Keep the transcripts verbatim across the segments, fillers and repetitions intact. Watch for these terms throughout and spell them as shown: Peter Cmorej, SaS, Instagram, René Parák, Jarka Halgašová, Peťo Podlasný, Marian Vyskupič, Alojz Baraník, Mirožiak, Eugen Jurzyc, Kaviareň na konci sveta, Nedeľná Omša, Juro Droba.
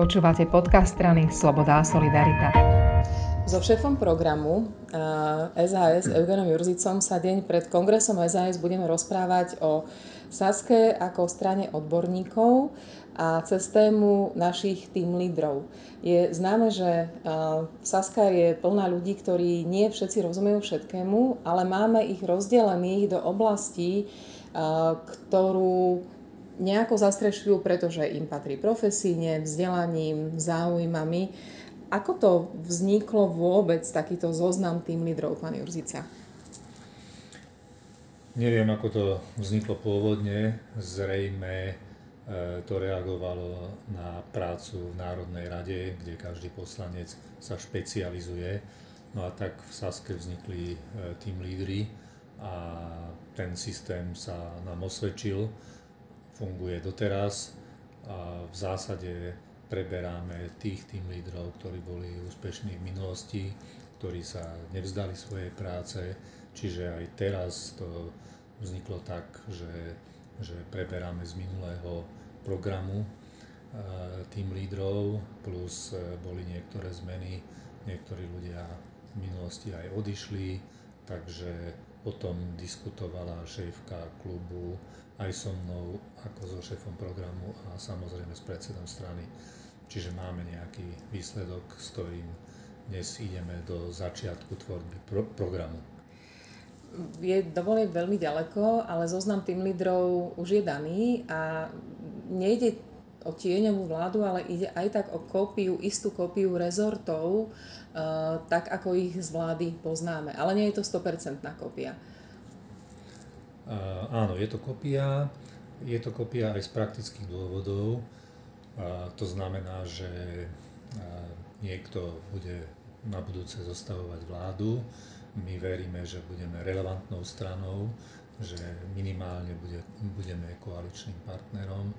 Počúvate podcast strany Sloboda a Solidarita. So šéfom programu es a es Eugenom Jurzycom sa deň pred kongresom es a es budeme rozprávať o SaS-ke ako strane odborníkov a cez tému našich team lídrov. Je známe, že SaS-ka je plná ľudí, ktorí nie všetci rozumejú všetkému, ale máme ich rozdelených do oblastí, ktorú nejako zastrešujú, pretože im patrí profesíne, vzdelaním, záujmami. Ako to vzniklo vôbec, takýto zoznam tým lídrov, pán Jurzyca? Neviem, ako to vzniklo pôvodne. Zrejme to reagovalo na prácu v Národnej rade, kde každý poslanec sa špecializuje. No a tak v SaS-ke vznikli tým lídri a ten systém sa nám osvedčil. Funguje doteraz a v zásade preberáme tých tým lídrov, ktorí boli úspešní v minulosti, ktorí sa nevzdali svojej práce, čiže aj teraz to vzniklo tak, že, že preberáme z minulého programu tým lídrov, plus boli niektoré zmeny, niektorí ľudia v minulosti aj odišli, takže potom diskutovala šéfka klubu aj so mnou, ako so šéfom programu a samozrejme s predsedom strany. Čiže máme nejaký výsledok, s ktorým dnes ideme do začiatku tvorby pro- programu. Je dovolne veľmi ďaleko, ale zoznam tým lídrov už je daný a nejde o tieňovú vládu, ale ide aj tak o kópiu, istú kópiu rezortov, e, tak ako ich z vlády poznáme. Ale nie je to sto percent kópia. E, áno, je to kópia. Je to kópia aj z praktických dôvodov. E, to znamená, že e, niekto bude na budúce zostavovať vládu. My veríme, že budeme relevantnou stranou, že minimálne bude, budeme koaličným partnerom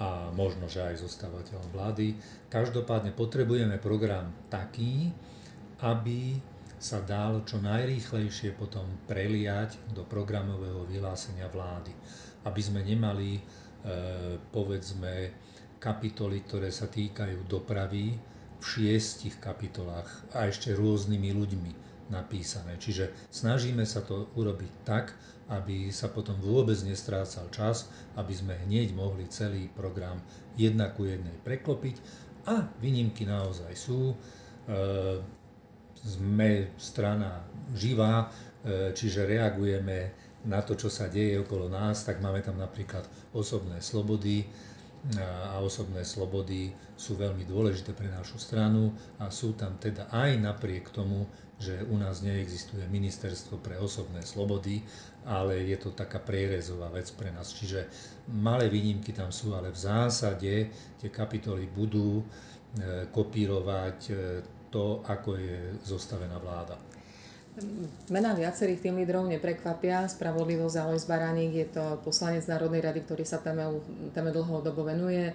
a možno, že aj zostávateľom vlády. Každopádne potrebujeme program taký, aby sa dalo čo najrýchlejšie potom preliať do programového vyhlásenia vlády. Aby sme nemali, povedzme, kapitoly, ktoré sa týkajú dopravy v šiestich kapitolách a ešte rôznymi ľuďmi napísané. Čiže snažíme sa to urobiť tak, aby sa potom vôbec nestrácal čas, aby sme hneď mohli celý program jedna ku jednej preklopiť a výnimky naozaj sú. E, sme strana živá, e, čiže reagujeme na to, čo sa deje okolo nás, tak máme tam napríklad osobné slobody a osobné slobody sú veľmi dôležité pre našu stranu a sú tam teda aj napriek tomu, že u nás neexistuje ministerstvo pre osobné slobody, ale je to taká prierezová vec pre nás. Čiže malé výnimky tam sú, ale v zásade tie kapitoly budú kopírovať to, ako je zostavená vláda. Mená viacerých tým lídrov neprekvapia. Spravodlivosť Alojz Baraník, je to poslanec Národnej rady, ktorý sa téme, téme dlhodobo venuje.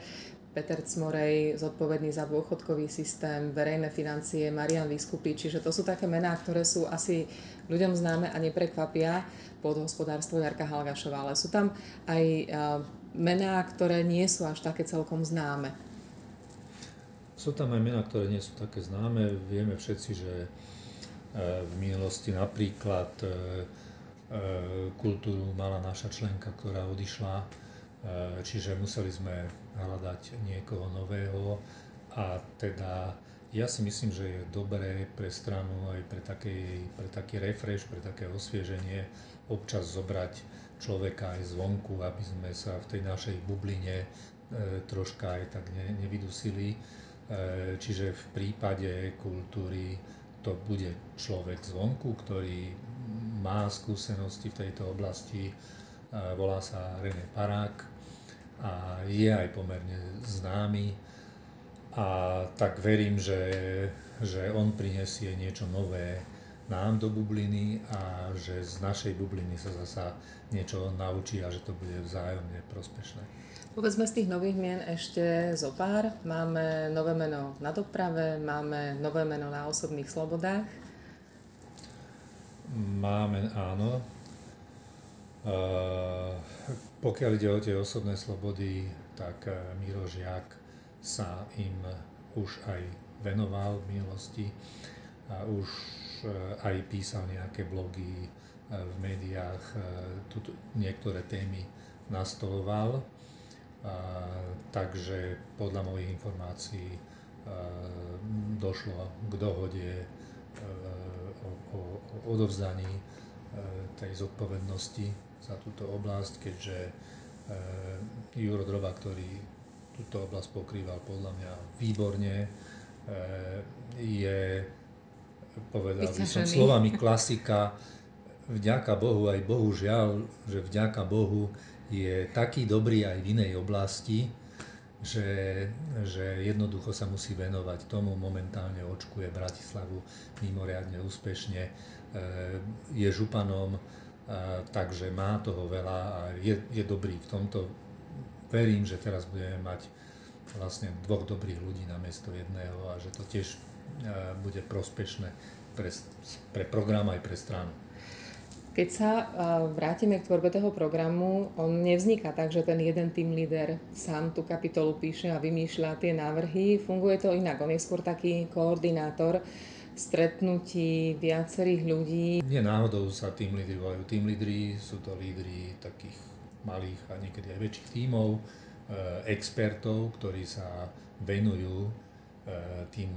Peter Cmorej, zodpovedný za dôchodkový systém, verejné financie, Marian Vyskupič. Čiže to sú také mená, ktoré sú asi ľuďom známe a neprekvapia. Podhospodárstvo Jarka Halgašová. Ale sú tam aj mená, ktoré nie sú až také celkom známe. Sú tam aj mená, ktoré nie sú také známe. Vieme všetci, že v minulosti napríklad kultúru mala naša členka, ktorá odišla, čiže museli sme hľadať niekoho nového a teda ja si myslím, že je dobré pre stranu aj pre taký, pre taký refresh, pre také osvieženie občas zobrať človeka aj zvonku, aby sme sa v tej našej bubline troška aj tak nevydusili, čiže v prípade kultúry to bude človek zvonku, ktorý má skúsenosti v tejto oblasti, volá sa René Parák a je aj pomerne známy a tak verím, že, že on prinesie niečo nové nám do bubliny a že z našej bubliny sa zasa niečo naučí a že to bude vzájomne prospešné. Povedzme z tých nových mien ešte zo pár. Máme nové meno na doprave, máme nové meno na osobných slobodách. Máme, áno. E, pokiaľ ide o tie osobné slobody, tak Mirožiak sa im už aj venoval v minulosti a už aj písal nejaké blogy v médiách, tuto niektoré témy nastoloval. Takže podľa mojich informácií došlo k dohode o, o, o odovzdaní tej zodpovednosti za túto oblasť, keďže Juro Droba, ktorý túto oblasť pokrýval podľa mňa výborne, je, povedal by som slovami klasika, vďaka Bohu, aj bohužiaľ, že vďaka Bohu je taký dobrý aj v inej oblasti, že, že jednoducho sa musí venovať tomu. Momentálne očkuje Bratislavu mimoriadne úspešne, je županom, takže má toho veľa a je, je dobrý v tomto. Verím, že teraz budeme mať vlastne dvoch dobrých ľudí na miesto jedného a že to tiež bude prospešné pre, pre program aj pre stranu. Keď sa vrátime k tvorbe toho programu, on nevzniká tak, že ten jeden team leader sám tú kapitolu píše a vymýšľa tie návrhy. Funguje to inak, on je skôr taký koordinátor stretnutí viacerých ľudí. Nie náhodou sa team lídri volajú team lídri, sú to lídri takých malých a niekedy aj väčších tímov, e, expertov, ktorí sa venujú e, tým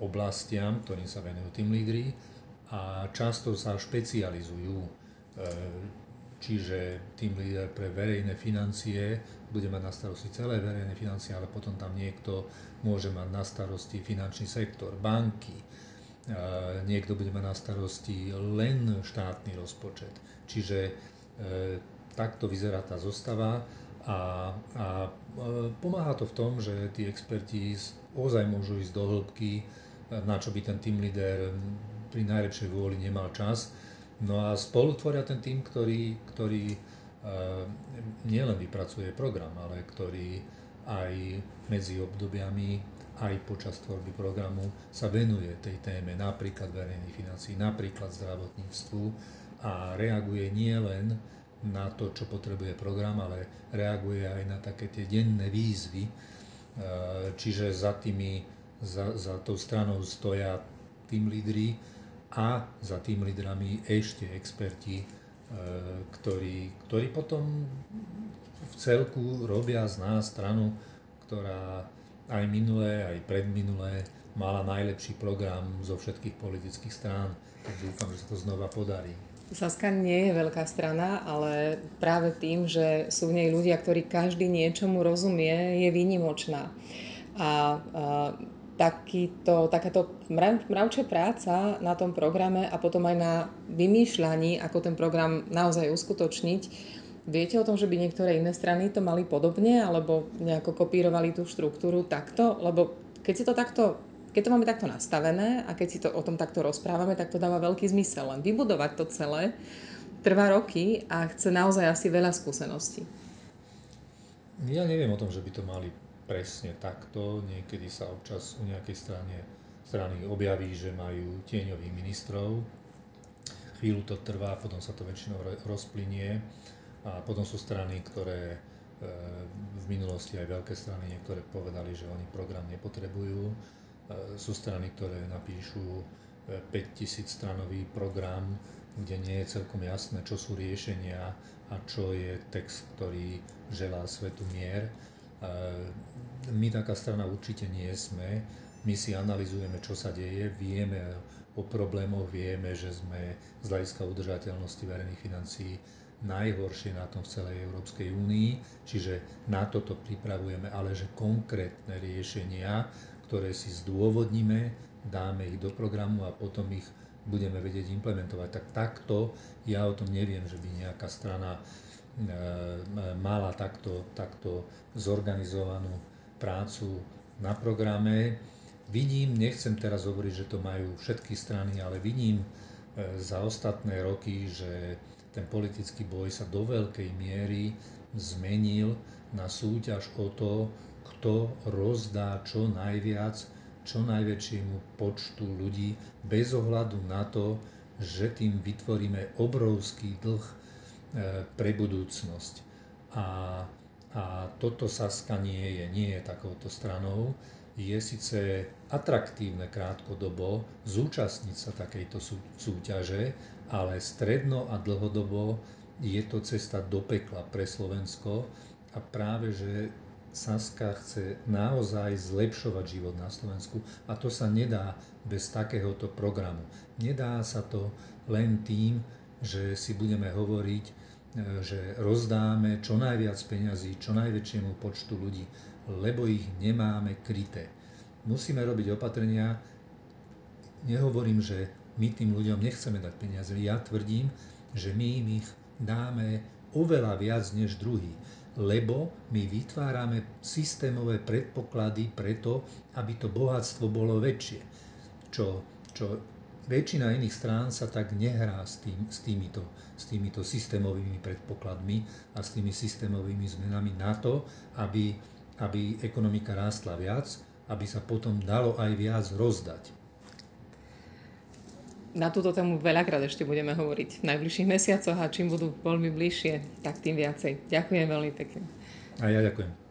oblastiam, ktorým sa venujú team lídri a často sa špecializujú. E, čiže team líder pre verejné financie bude mať na starosti celé verejné financie, ale potom tam niekto môže mať na starosti finančný sektor, banky, niekto bude mať na starosti len štátny rozpočet. Čiže e, takto vyzerá tá zostava a, a pomáha to v tom, že tí experti ozaj môžu ísť do hĺbky, na čo by ten team leader pri najlepšej vôli nemal čas. No a spolu tvoria ten tím, ktorý, ktorý e, nielen vypracuje program, ale ktorý aj medzi obdobiami aj počas tvorby programu sa venuje tej téme, napríklad verejných financií, napríklad zdravotníctvu a reaguje nielen na to, čo potrebuje program, ale reaguje aj na také tie denné výzvy. Čiže za tými, za, za tou stranou stoja team lídri a za team lídrami ešte experti, ktorí, ktorí potom v celku robia z nás stranu, ktorá aj minulé, aj predminulé mala najlepší program zo všetkých politických strán, tak dúfam, že sa to znova podarí. Saska nie je veľká strana, ale práve tým, že sú v nej ľudia, ktorí každý niečomu rozumie, je výnimočná. A, a takýto, takáto mrav, mravčia práca na tom programe a potom aj na vymýšľaní, ako ten program naozaj uskutočniť. Viete o tom, že by niektoré iné strany to mali podobne, alebo nejako kopírovali tú štruktúru takto? Lebo keď si to takto, keď to máme takto nastavené a keď si to o tom takto rozprávame, tak to dáva veľký zmysel. Len vybudovať to celé trvá roky a chce naozaj asi veľa skúseností. Ja neviem o tom, že by to mali presne takto. Niekedy sa občas u nejakej strane, strany objaví, že majú tieňových ministrov. Chvíľu to trvá, potom sa to väčšinou rozplynie. A potom sú strany, ktoré v minulosti aj veľké strany, niektoré povedali, že oni program nepotrebujú. Sú strany, ktoré napíšu päťtisíc stranový program, kde nie je celkom jasné, čo sú riešenia a čo je text, ktorý želá svetu mier. My taká strana určite nie sme. My si analyzujeme, čo sa deje, vieme o problémoch, vieme, že sme z hľadiska udržateľnosti verejných financií najhoršie na tom v celej Európskej únii, čiže na toto pripravujeme, ale že konkrétne riešenia, ktoré si zdôvodníme, dáme ich do programu a potom ich budeme vedieť implementovať. Tak takto, ja o tom neviem, že by nejaká strana e, mala takto, takto zorganizovanú prácu na programe. Vidím, nechcem teraz hovoriť, že to majú všetky strany, ale vidím e, za ostatné roky, že ten politický boj sa do veľkej miery zmenil na súťaž o to, kto rozdá čo najviac, čo najväčšiemu počtu ľudí, bez ohľadu na to, že tým vytvoríme obrovský dlh pre budúcnosť. A, a A toto Saska nie je, nie je takouto stranou. Je síce atraktívne krátkodobo zúčastniť sa takejto súťaže, ale stredno a dlhodobo je to cesta do pekla pre Slovensko a práve, že Saska chce naozaj zlepšovať život na Slovensku a to sa nedá bez takéhoto programu. Nedá sa to len tým, že si budeme hovoriť, že rozdáme čo najviac peňazí, čo najväčšiemu počtu ľudí, lebo ich nemáme kryté. Musíme robiť opatrenia, nehovorím, že my tým ľuďom nechceme dať peniaze, ja tvrdím, že my im ich dáme oveľa viac než druhý, lebo my vytvárame systémové predpoklady preto, aby to bohatstvo bolo väčšie, čo, čo väčšina iných strán sa tak nehrá s, tým, s, týmito, s týmito systémovými predpokladmi a s tými systémovými zmenami na to, aby, aby ekonomika rástla viac, aby sa potom dalo aj viac rozdať. Na túto tému veľakrát ešte budeme hovoriť v najbližších mesiacoch a čím budú voľby bližšie, tak tým viacej. Ďakujem veľmi pekne. A ja ďakujem.